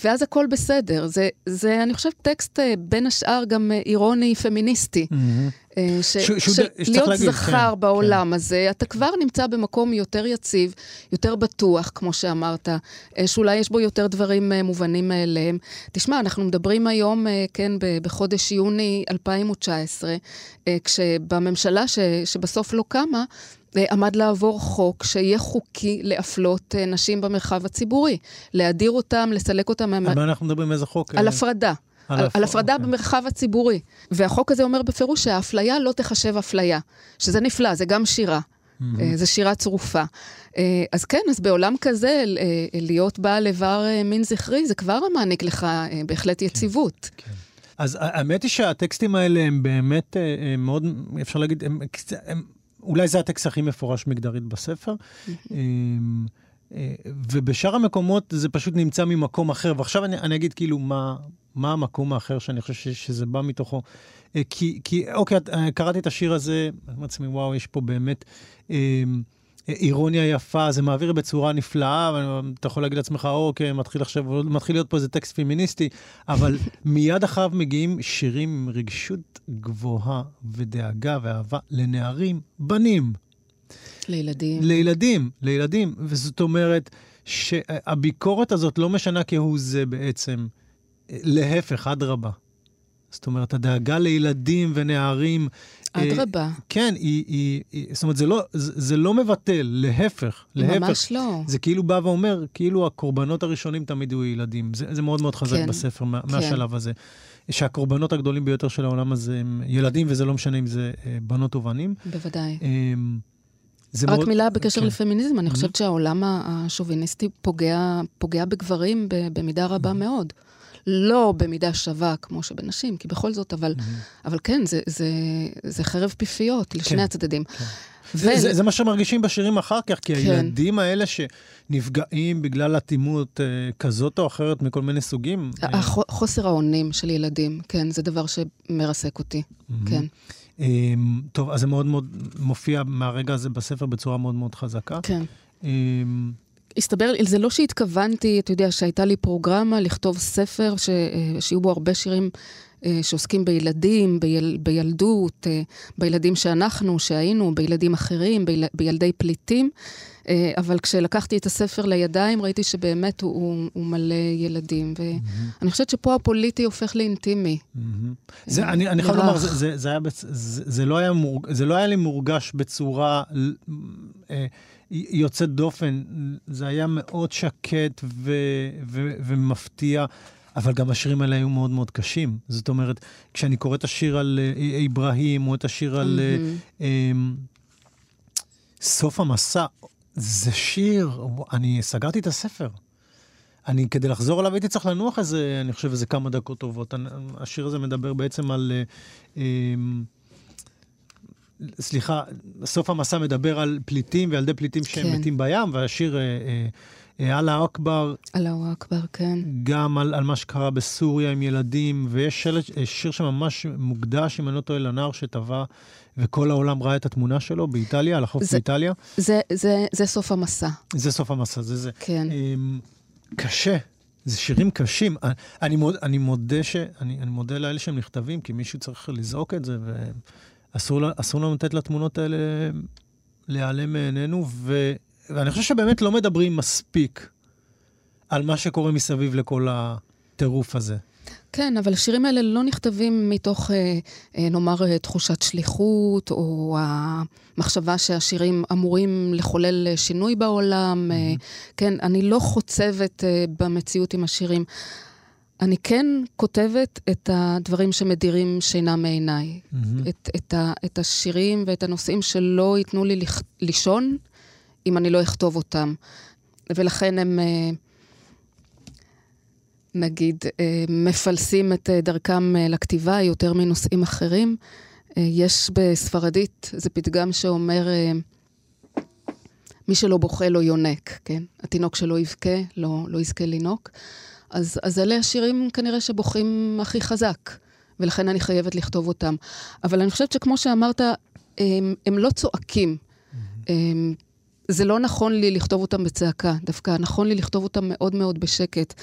ואז הכל בסדר, זה אני חושב טקסט בין השאר גם אירוני פמיניסטי, להיות זכר בעולם הזה, אתה כבר נמצא במקום יותר יציב, יותר בטוח, כמו שאמרת, שאולי יש בו יותר דברים מובנים מאליהם. תשמע, אנחנו מדברים היום, כן, בחודש יוני 2019, כשבממשלה שבסוף לא קמה, עמד לעבור חוק שיהיה חוקי להפלות נשים במרחב הציבורי, להדיר אותם, לסלק אותם. על מה אנחנו מדברים, איזה חוק? על הפרדה. על הפרדה במרחב הציבורי. והחוק הזה אומר בפירוש שהאפליה לא תחשב אפליה, שזה נפלא, זה גם שירה. זה שירה צרופה. אז כן, אז בעולם כזה, להיות בעל איבר מין זכרי, זה כבר מעניק לך בהחלט יציבות. כן. אז האמת היא שהטקסטים האלה הם באמת מאוד, אפשר להגיד, אולי זה הטקסט הכי מפורש מגדרית בספר. ובשאר המקומות זה פשוט נמצא ממקום אחר, ועכשיו אני אגיד כאילו מה המקום האחר שאני חושב שזה בא מתוכו, כי אוקיי, קראתי את השיר הזה, מעצמי, וואו, יש פה באמת אירוניה יפה, זה מעביר בצורה נפלאה, אתה יכול להגיד לעצמך, אוקיי, מתחיל להיות פה איזה טקסט פמיניסטי, אבל מיד אחריו מגיעים שירים עם רגישות גבוהה ודאגה ואהבה לנערים, בנים. לילדים, וזאת אומרת שהביקורת הזאת לא משנה כהוא זה בעצם, להפך, אדרבה. זאת אומרת, הדאגה לילדים ונערים... אדרבה. כן, זאת אומרת, זה לא מבטל, להפך. ממש לא. זה כאילו בא ואומר, כאילו הקורבנות הראשונים תמיד היו ילדים. זה מאוד מאוד חזק בספר, מהשלב הזה. שהקורבנות הגדולים ביותר של העולם הזה הם ילדים, וזה לא משנה אם זה בנות ובנים. בוודאי. רק מאוד... מילה בקשר okay. לפמיניזם, אני חושבת שהעולם השוביניסטי פוגע בגברים במידה רבה מאוד. לא במידה שווה כמו שבנשים, כי בכל זאת, אבל כן, זה חרב פיפיות לשני הצדדים. כן. זה מה שמרגישים בשירים אחר כך, כי הילדים האלה שנפגעים בגלל אטימות כזאת או אחרת מכל מיני סוגים. חוסר האונים של ילדים, כן, זה דבר שמרסק אותי, כן. טוב, אז זה מאוד מאוד מופיע מהרגע הזה בספר בצורה מאוד מאוד חזקה. כן. הסתבר, זה לא שהתכוונתי, אתה יודע, שהייתה לי פרוגרמה לכתוב ספר שיהיו בו הרבה שירים שעוסקים בילדים, בילדות, בילדים שאנחנו, שהיינו, בילדים אחרים, בילדי פליטים, אבל כשלקחתי את הספר לידיים ראיתי שבאמת הוא מלא ילדים, ואני חושבת שפה הפוליטי הופך לאינטימי. אני חייב לומר, זה לא היה לי מורגש בצורה יוצאת דופן, זה היה מאוד שקט ומפתיע, אבל גם השירים האלה היו מאוד מאוד קשים. זאת אומרת, כשאני קורא את השיר על איברהים, או את השיר על סוף המסע, זה שיר, אני סגרתי את הספר. אני, כדי לחזור עליו, הייתי צריך לנוח איזה, אני חושב, איזה כמה דקות טובות. השיר הזה מדבר בעצם על... סליחה, סוף המסע מדבר על פליטים וילדי פליטים שהם מתים בים, והשיר... אללה אכבר. אללה אכבר, כן. גם על מה שקרה בסוריה עם ילדים, ויש שיר שממש מוקדש, אם אני לא טועה, לנער שטבע, וכל העולם ראה את התמונה שלו באיטליה, על החוף באיטליה. זה סוף המסע. זה סוף המסע, זה. כן. קשה. זה שירים קשים. אני מודה לאלה שהם נכתבים, כי מישהו צריך לזעוק את זה, ואסור לנו לתת לתמונות האלה להיעלם מעינינו, ואני חושב שבאמת לא מדברים מספיק על מה שקורה מסביב לכל הטירוף הזה. כן, אבל השירים האלה לא נכתבים מתוך, נאמר, תחושת שליחות, או המחשבה שהשירים אמורים לחולל שינוי בעולם. כן, אני לא חוצבת במציאות עם השירים. אני כן כותבת את הדברים שמדירים שינה מעיניי. את השירים ואת הנושאים שלא ייתנו לי לישון, אם אני לא אכתוב אותם. ולכן הם, נגיד, מפלסים את דרכם לכתיבה יותר מנושאים אחרים. יש בספרדית, זה פתגם שאומר, מי שלא בוכה לא יונק, כן? התינוק שלא יבכה, לא יזכה לינוק. אז אלה השירים כנראה שבוכים הכי חזק, ולכן אני חייבת לכתוב אותם. אבל אני חושבת שכמו שאמרת, הם לא צועקים. זה לא נכון לי לכתוב אותם בצעקה, דווקא נכון לי לכתוב אותם מאוד מאוד בשקט,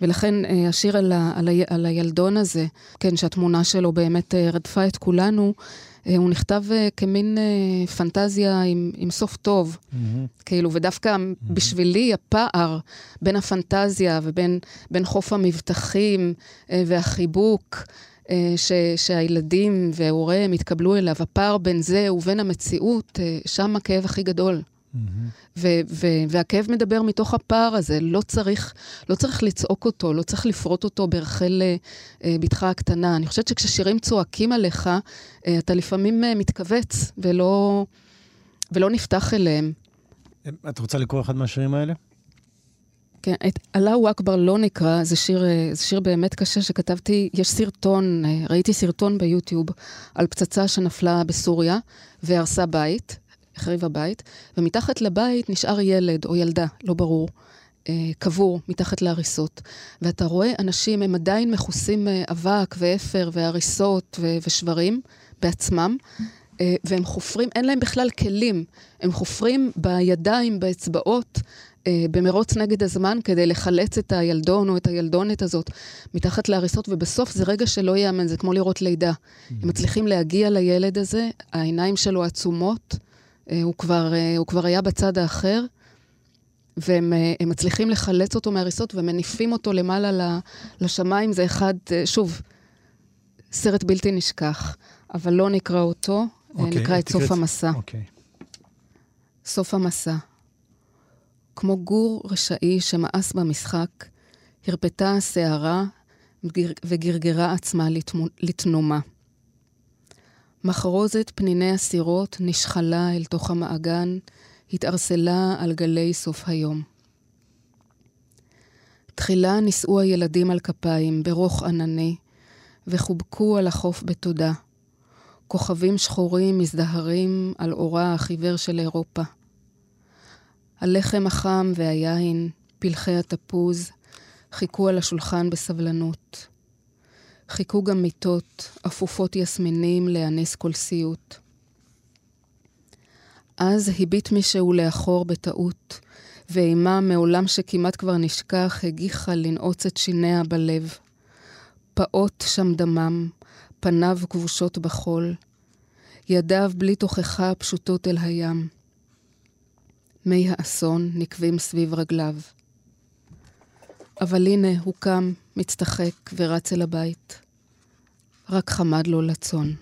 ולכן השיר על הילדון הזה, כן, שהתמונה שלו באמת רדפה את כולנו, הוא נכתב כמין פנטזיה עם סוף טוב, כאילו, ודווקא בשבילי הפער בין הפנטזיה ובין חוף המבטחים והחיבוק, שהילדים וההורים התקבלו אליו, הפער בין זה ובין המציאות, שם הכאב הכי גדול. והכאב מדבר מתוך הפער הזה, לא צריך לצעוק אותו, לא צריך לפרוט אותו ברחל בתך הקטנה. אני חושבת שכששירים צועקים עליך, אתה לפעמים מתכווץ ולא נפתח אליהם. את רוצה לקרוא אחד מהשירים האלה? כן, את אללה אכבר לא נקרא, זה שיר באמת קשה שכתבתי, ראיתי סרטון ביוטיוב על פצצה שנפלה בסוריה והרסה בית, החריב הבית, ומתחת לבית נשאר ילד או ילדה, לא ברור, קבור מתחת להריסות, ואתה רואה אנשים, הם עדיין מכוסים אבק ואפר והריסות ושברים בעצמם, והם חופרים, אין להם בכלל כלים, הם חופרים בידיים, באצבעות, במרוץ נגד הזמן, כדי לחלץ את הילדון או את הילדונת הזאת מתחת להריסות, ובסוף זה רגע שלא יאמן, זה כמו לראות לידה. הם מצליחים להגיע לילד הזה, העיניים שלו עצומות, הוא כבר היה בצד האחר, והם מצליחים לחלץ אותו מהריסות, ומניפים אותו למעלה לשמיים, זה אחד, שוב, סרט בלתי נשכח, אבל לא נקרא אותו, נקרא את סוף המסע. סוף המסע. כמו גור רשעי שמאס במשחק, הרפתה השערה וגרגרה עצמה לתנומה. מחרוזת פניני הסירות נשחלה אל תוך המעגן, התארסלה על גלי סוף היום. תחילה נישאו הילדים על כפיים ברוך ענני, וחובקו על החוף בתודה. כוכבים שחורים מזדהרים על אורה החיוור של אירופה. הלחם החם והיין, פלחי התפוז, חיכו על השולחן בסבלנות. חיכו גם מיטות, אפופות יסמינים להניס כל סיוט. אז הביט מישהו לאחור בטעות, ואימה מעולם שכמעט כבר נשכח, הגיחה לנעוץ את שיניה בלב. פעות שם דמם, פניו כבושות בחול, ידיו בלי תוכחה פשוטות אל הים. מי האסון נקבים סביב רגליו. אבל הנה הוא קם, מצטחק ורץ אל הבית. רק חמד לו לצון.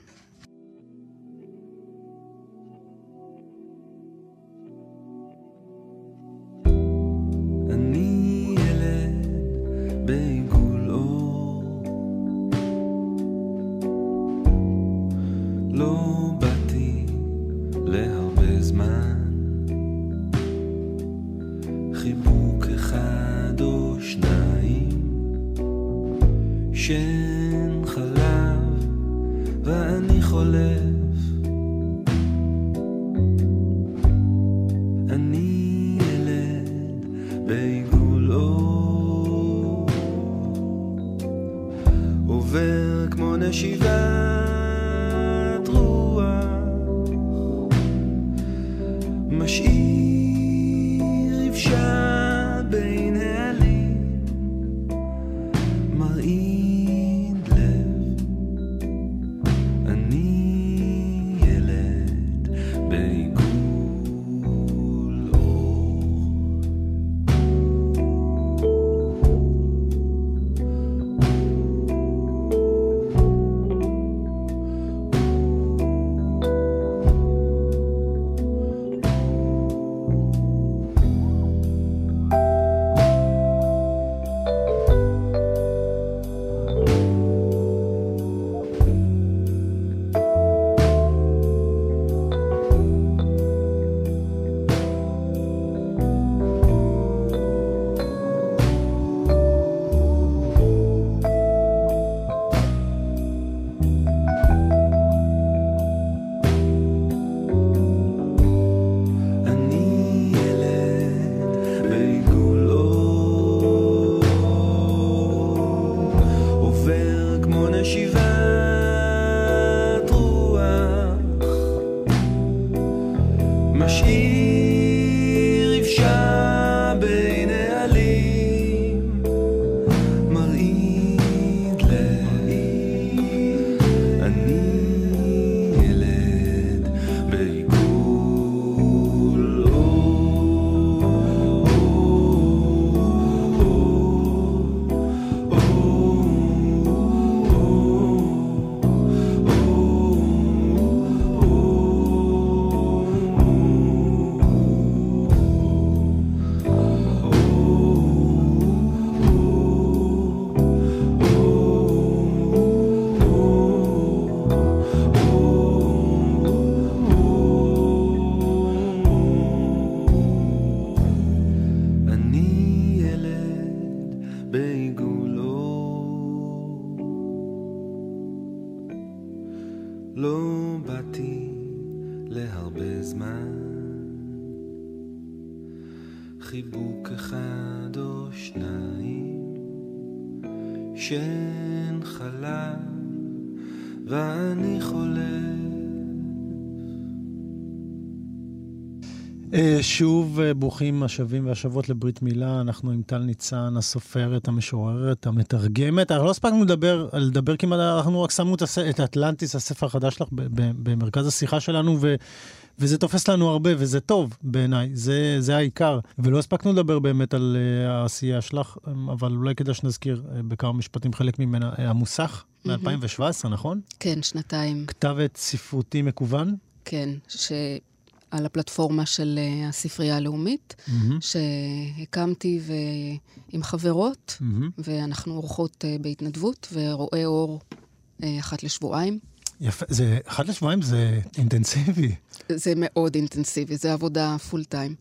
להרבה זמן, חיבוק אחד או שניים שן חלב ואני חולף. שוב ברוכים השבים והשבות לברית מילה, אנחנו עם טל ניצן, הסופרת, המשוררת, המתרגמת. אנחנו לא הספקנו לדבר כמעט, אנחנו רק שמנו את אטלנטיס, הספר החדש שלך, במרכז השיחה שלנו, וזה תופס לנו הרבה, וזה טוב בעיניי, זה העיקר. ולא הספקנו לדבר באמת על העשייה שלך, אבל אולי כדאי שנזכיר בכמה משפטים חלק ממנה. המוסך, מ-2017, נכון? כן, שנתיים. כתבת ספרותי מקוון? כן, על הפלטפורמה של הספרייה הלאומית, שהקמתי עם חברות, ואנחנו עורכות בהתנדבות, ורואה אור אחת לשבועיים. יפה, אחת לשבועיים זה אינטנסיבי. זה מאוד אינטנסיבי, זה עבודה פול טיים.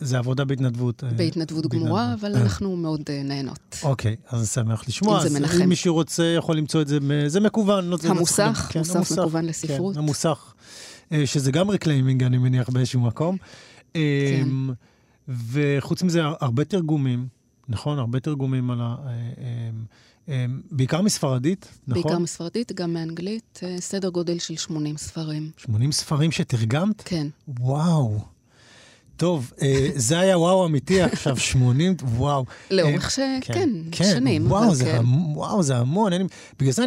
זה עבודה בהתנדבות. בהתנדבות גמורה, אבל אנחנו מאוד נהנות. אוקיי, אז שמח לשמוע. אם זה מנחם. אם מישהו רוצה, יכול למצוא את זה, זה מקוון. המוסך, מוסף מקוון לספרות. המוסך, שזה גם רקליימינג, אני מניח באיזשהו מקום. וחוץ מזה, הרבה תרגומים, נכון? הרבה תרגומים על ה... בעיקר מספרדית, נכון? בעיקר מספרדית, גם מאנגלית, סדר גודל של 80 ספרים. 80 ספרים שתרגמת? כן. וואו. טוב, זה היה וואו אמיתי עכשיו, 80, וואו. לאורך שנים. וואו, זה המון. בגלל זה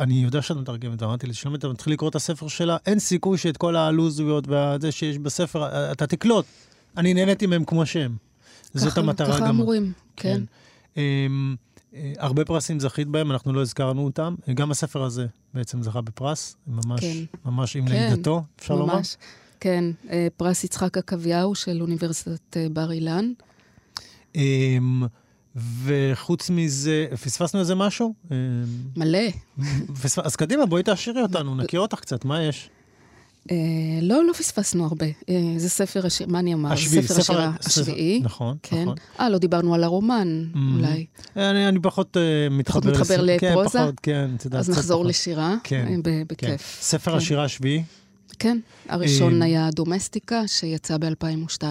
אני יודע שאת מתרגמת, אמרתי לשלום, אתה מתחיל לקרוא את הספר שלה, אין סיכוי שאת כל העלוזויות וזה שיש בספר, אתה תקלוט. אני נהנתי מהם כמו שהם. זאת המטרה גם. ככה אמורים, כן. הרבה פרסים זכית בהם, אנחנו לא הזכרנו אותם. גם הספר הזה בעצם זכה בפרס, ממש, כן. ממש עם לידתו, אפשר לומר. כן, פרס יצחק הקוויהו של אוניברסיטת בר אילן. וחוץ מזה, פספסנו איזה משהו? מלא. אז קדימה, בואי תעשירי אותנו, נכיר אותך קצת, מה יש? לא פספסנו הרבה. זה ספר השירה, מה אני אמר? ספר השביעי. נכון, נכון. לא דיברנו על הרומן, אולי. אני פחות מתחבר לפרוזה. אז נחזור לשירה, בכיף. ספר השירה השביעי? כן, הראשון היה דומסטיקה, שיצא ב-2002.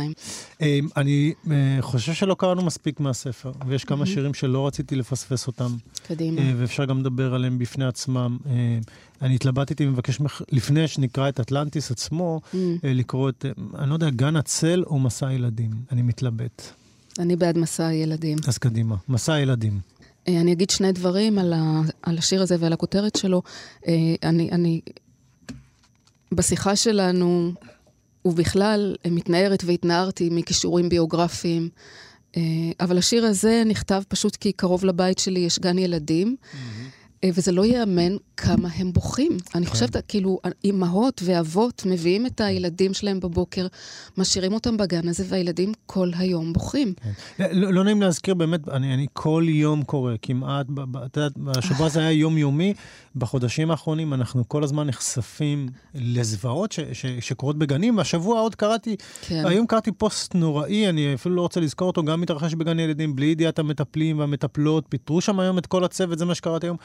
אני חושב שלא קראנו מספיק מהספר, ויש כמה שירים שלא רציתי לפספס אותם. קדימה. ואפשר גם לדבר עליהם בפני עצמם. אני התלבטתי, מבקש לפני שנקרא את אטלנטיס עצמו, לקרוא את, אני לא יודע, גן הצל או מסע ילדים. אני מתלבט. אני בעד מסע ילדים. אז קדימה, מסע ילדים. אני אגיד שני דברים על השיר הזה ועל הכותרת שלו. אני בשיחה שלנו, ובכלל, מתנערת והתנערתי מקישורים ביוגרפיים, אבל השיר הזה נכתב פשוט כי קרוב לבית שלי יש גן ילדים, וזה לא יאמן כמה הם בוכים. אני חושבת, כאילו, אמהות ואבות מביאים את הילדים שלהם בבוקר, משאירים אותם בגן הזה, והילדים כל היום בוכים. לא נעים להזכיר, באמת, אני כל יום קורא, כמעט, השבוע הזה היה יומיומי, בחודשים האחרונים אנחנו כל הזמן נחשפים לזוועות שקורות בגנים. השבוע עוד קראתי, היום קראתי פוסט נוראי, אני אפילו לא רוצה לזכור אותו, גם מתרחש בגן ילדים, בלי ידיעת המטפלים והמטפלות, פיטרו שם היום את כל הצוות, זה מה שקראתי היום.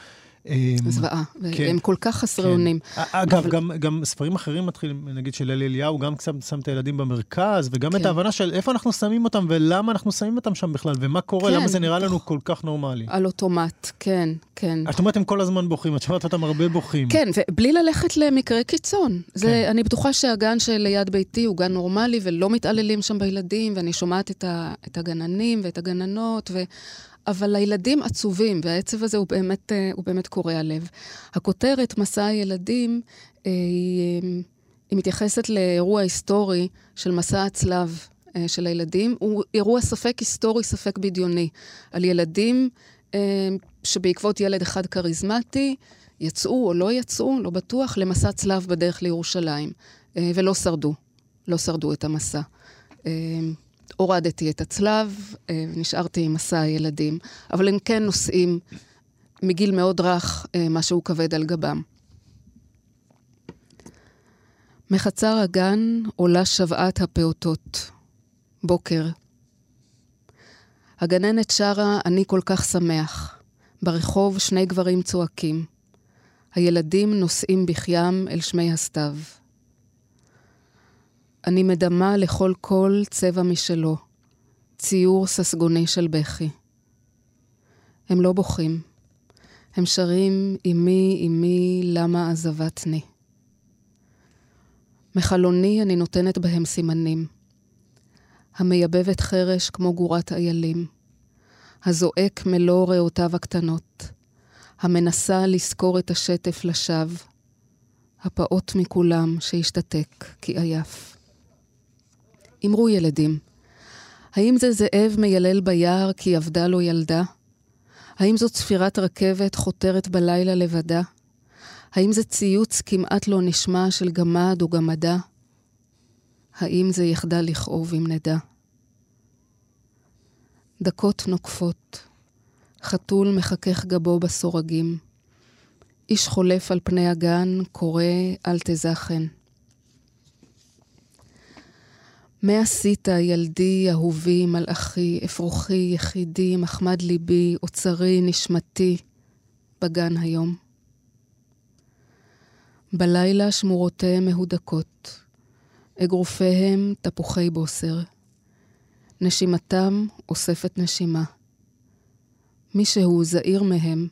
זוועה, והם כל כך חסרי אונים. אגב, גם ספרים אחרים מתחילים, נגיד של אלי אליהו, גם קצת שם את הילדים במרכז, וגם את ההבנה של איפה אנחנו שמים אותם, ולמה אנחנו שמים אותם שם בכלל, ומה קורה, למה זה נראה לנו כל כך נורמלי. על אוטומט, כן, כן. את אומרת, הם כל הזמן בוכים, את שמעת אותם הרבה בוכים. כן, ובלי ללכת למקרה קיצון. אני בטוחה שהגן שליד ביתי הוא גן נורמלי, ולא מתעללים שם בילדים, ואני שומעת את הגננים ואת הגננות, אבל הילדים עצובים, והעצב הזה הוא באמת קורע לב. הכותרת, מסע הילדים, היא מתייחסת לאירוע היסטורי של מסע הצלב של הילדים. הוא אירוע ספק היסטורי, ספק בדיוני. על ילדים שבעקבות ילד אחד כריזמטי, יצאו או לא יצאו, לא בטוח, למסע צלב בדרך לירושלים. ולא שרדו. לא שרדו את המסע. הורדתי את הצלב, נשארתי עם מסע הילדים, אבל הם כן נוסעים מגיל מאוד רך משהו כבד על גבם. מחצר הגן עולה שבעת הפעוטות. בוקר. הגננת שרה, אני כל כך שמח. ברחוב שני גברים צועקים. הילדים נוסעים בחיים אל שמי הסתיו. אני מדמה לכל קול צבע משלו, ציור ססגוני של בכי. הם לא בוכים, הם שרים אמי אמי למה עזבתני. מחלוני אני נותנת בהם סימנים, המייבבת חרש כמו גורת איילים, הזועק מלוא ריאותיו הקטנות, המנסה לזכור את השטף לשווא, הפעות מכולם שהשתתק כי עייף. אמרו ילדים, האם זה זאב מיילל ביער כי עבדה לו ילדה? האם זו צפירת רכבת חותרת בלילה לבדה? האם זה ציוץ כמעט לא נשמע של גמד או גמדה? האם זה יחדל לכאוב אם נדע? דקות נוקפות, חתול מחכך גבו בסורגים, איש חולף על פני הגן, קורא אל תזכן. מה עשית ילדי אהובי מלאכי, אפרוחי יחידי, מחמד ליבי, אוצרי נשמתי בגן היום. בלילה שמורותיהם מהודקות, אגרופיהם תפוחי בוסר, נשימתם אוספת נשימה. מישהו זעיר מהם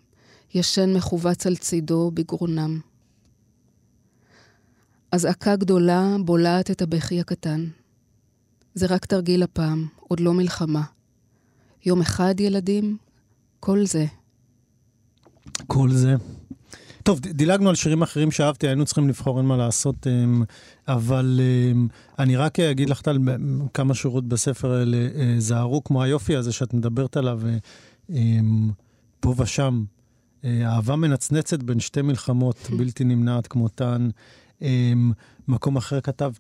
ישן מחובץ על צידו בגרונם. הזעקה גדולה בולעת את הבכי הקטן. זה רק תרגיל הפעם, עוד לא מלחמה. יום אחד ילדים, כל זה. כל זה. טוב, דילגנו על שירים אחרים שאהבתי, היינו צריכים לבחור אין מה לעשות, אבל אני רק אגיד לך על כמה שורות בספר האלה, זהרו כמו היופי הזה שאת מדברת עליו, פה ושם. אהבה מנצנצת בין שתי מלחמות, בלתי נמנעת כמותן. מקום אחר כתב,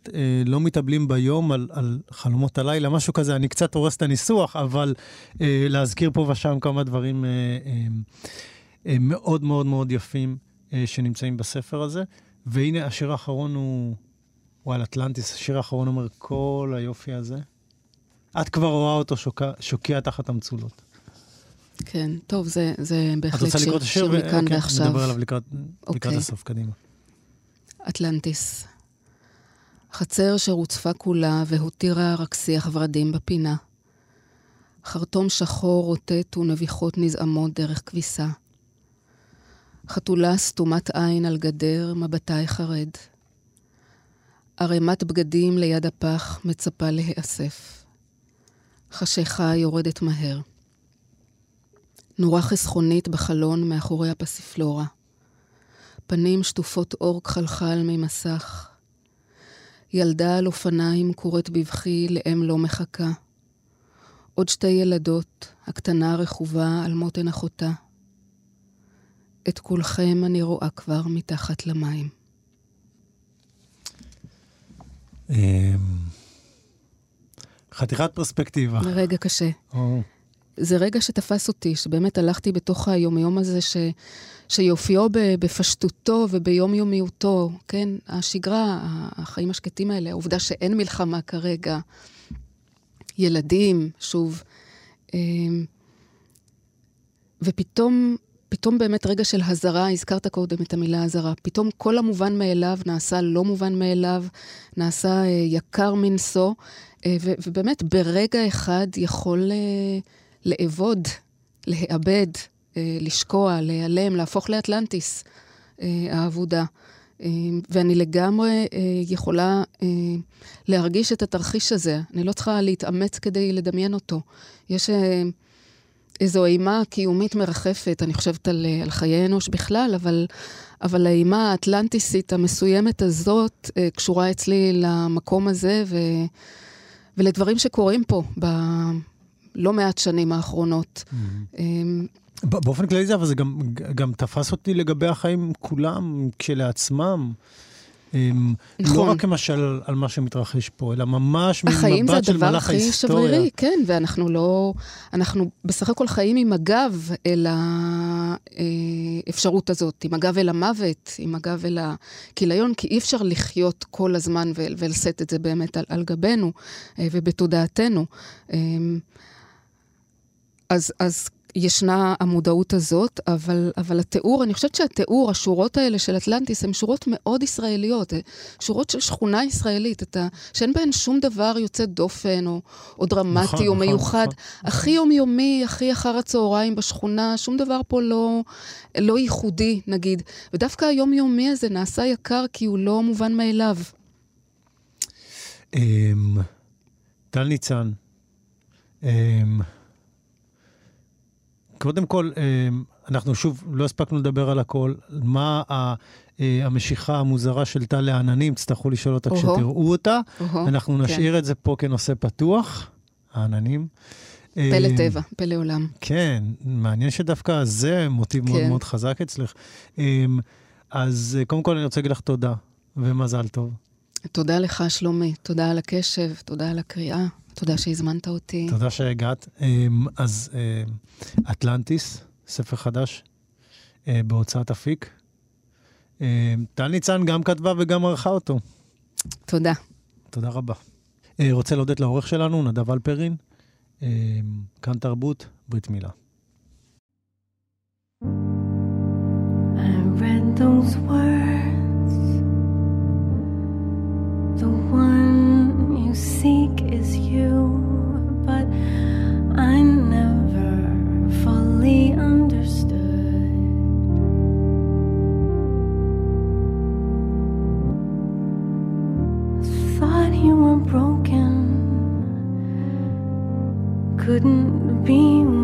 לא מתאבלים ביום על חלומות הלילה, משהו כזה, אני קצת הורס את הניסוח, אבל להזכיר פה ושם כמה דברים מאוד מאוד מאוד יפים שנמצאים בספר הזה. והנה השיר האחרון הוא על אטלנטיס, השיר האחרון אומר כל היופי הזה. את כבר רואה אותו שוקע תחת המצולות. כן, טוב, זה בהחלט שיר מכאן ועכשיו. נדבר עליו לקראת הסוף, קדימה. אטלנטיס. חצר שרוצפה כולה והותירה רק שיח ורדים בפינה. חרטום שחור רוטט ונביחות נזעמות דרך כביסה. חתולה סתומת עין על גדר, מבטה יחרד. ערימת בגדים ליד הפח מצפה להיאסף. חשיכה יורדת מהר. נורה חסכונית בחלון מאחורי הפסיפלורה. פנים שטופות אור כחלחל ממסך. ילדה על אופניים קוראת בבכי לאם לא מחכה. עוד שתי ילדות, הקטנה רחובה על מותן אחותה. את כולכם אני רואה כבר מתחת למים. חתיכת פרספקטיבה. רגע קשה. זה רגע שתפס אותי, שבאמת הלכתי בתוך היומיום הזה שיופיעו בפשטותו וביומיומיותו, כן? השגרה, החיים השקטים האלה, העובדה שאין מלחמה כרגע, ילדים, שוב, ופתאום באמת רגע של הזרה, הזכרת קודם את המילה הזרה, פתאום כל המובן מאליו נעשה לא מובן מאליו, נעשה יקר מנסו, ובאמת ברגע אחד יכול לעבוד, להיאבד, לשקוע, להיעלם, להפוך לאטלנטיס העבודה. ואני לגמרי יכולה להרגיש את התרחיש הזה. אני לא צריכה להתאמץ כדי לדמיין אותו. יש איזו אימה קיומית מרחפת, אני חושבת על חיי אנוש בכלל, אבל האימה האטלנטיסית המסוימת הזאת קשורה אצלי למקום הזה, ולדברים שקורים פה לא מעט שנים האחרונות. באופן כללי זה, אבל זה גם תפס אותי לגבי החיים כולם, כשלעצמם. לא רק כמשל על מה שמתרחש פה, אלא ממש ממבט של מלאך ההיסטוריה. החיים זה הדבר הכי שברירי, כן, ואנחנו לא, אנחנו בסך הכל חיים עם הגב אל האפשרות הזאת, עם הגב אל המוות, עם הגב אל הכיליון, כי אי אפשר לחיות כל הזמן ולשאת את זה באמת על גבנו ובתודעתנו. אז ישנה המודעות הזאת, אבל התיאור, אני חושבת שהתיאור, השורות האלה של אטלנטיס, הן שורות מאוד ישראליות, שורות של שכונה ישראלית, שאין בהן שום דבר יוצא דופן, או דרמטי, נכון, או מיוחד, נכון. הכי יומיומי, הכי אחר הצהריים בשכונה, שום דבר פה לא ייחודי, נגיד. ודווקא היומיומי הזה נעשה יקר, כי הוא לא מובן מאליו. טל ניצן, קודם כל, אנחנו שוב לא הספקנו לדבר על הכל. מה המשיכה המוזרה של טל לעננים? תצטרכו לשאול אותה כשתראו אותה. אנחנו נשאיר את זה פה כנושא פתוח, העננים. פלא טבע, פלא עולם. כן, מעניין שדווקא זה מוטיב מאוד מאוד חזק אצלך. אז קודם כל אני רוצה להגיד לך תודה, ומזל טוב. תודה לך, שלומי. תודה על הקשב, תודה על הקריאה. תודה שהזמנת אותי. תודה שהגעת. אז אטלנטיס, ספר חדש, בהוצאת אפיק. טל ניצן גם כתבה וגם ערכה אותו. תודה. תודה רבה. רוצה להודות לעורך שלנו, נדב אלפרין, כאן תרבות, ברית מילה. I read those words, the one you seek is you, but I never fully understood. Thought you were broken, couldn't be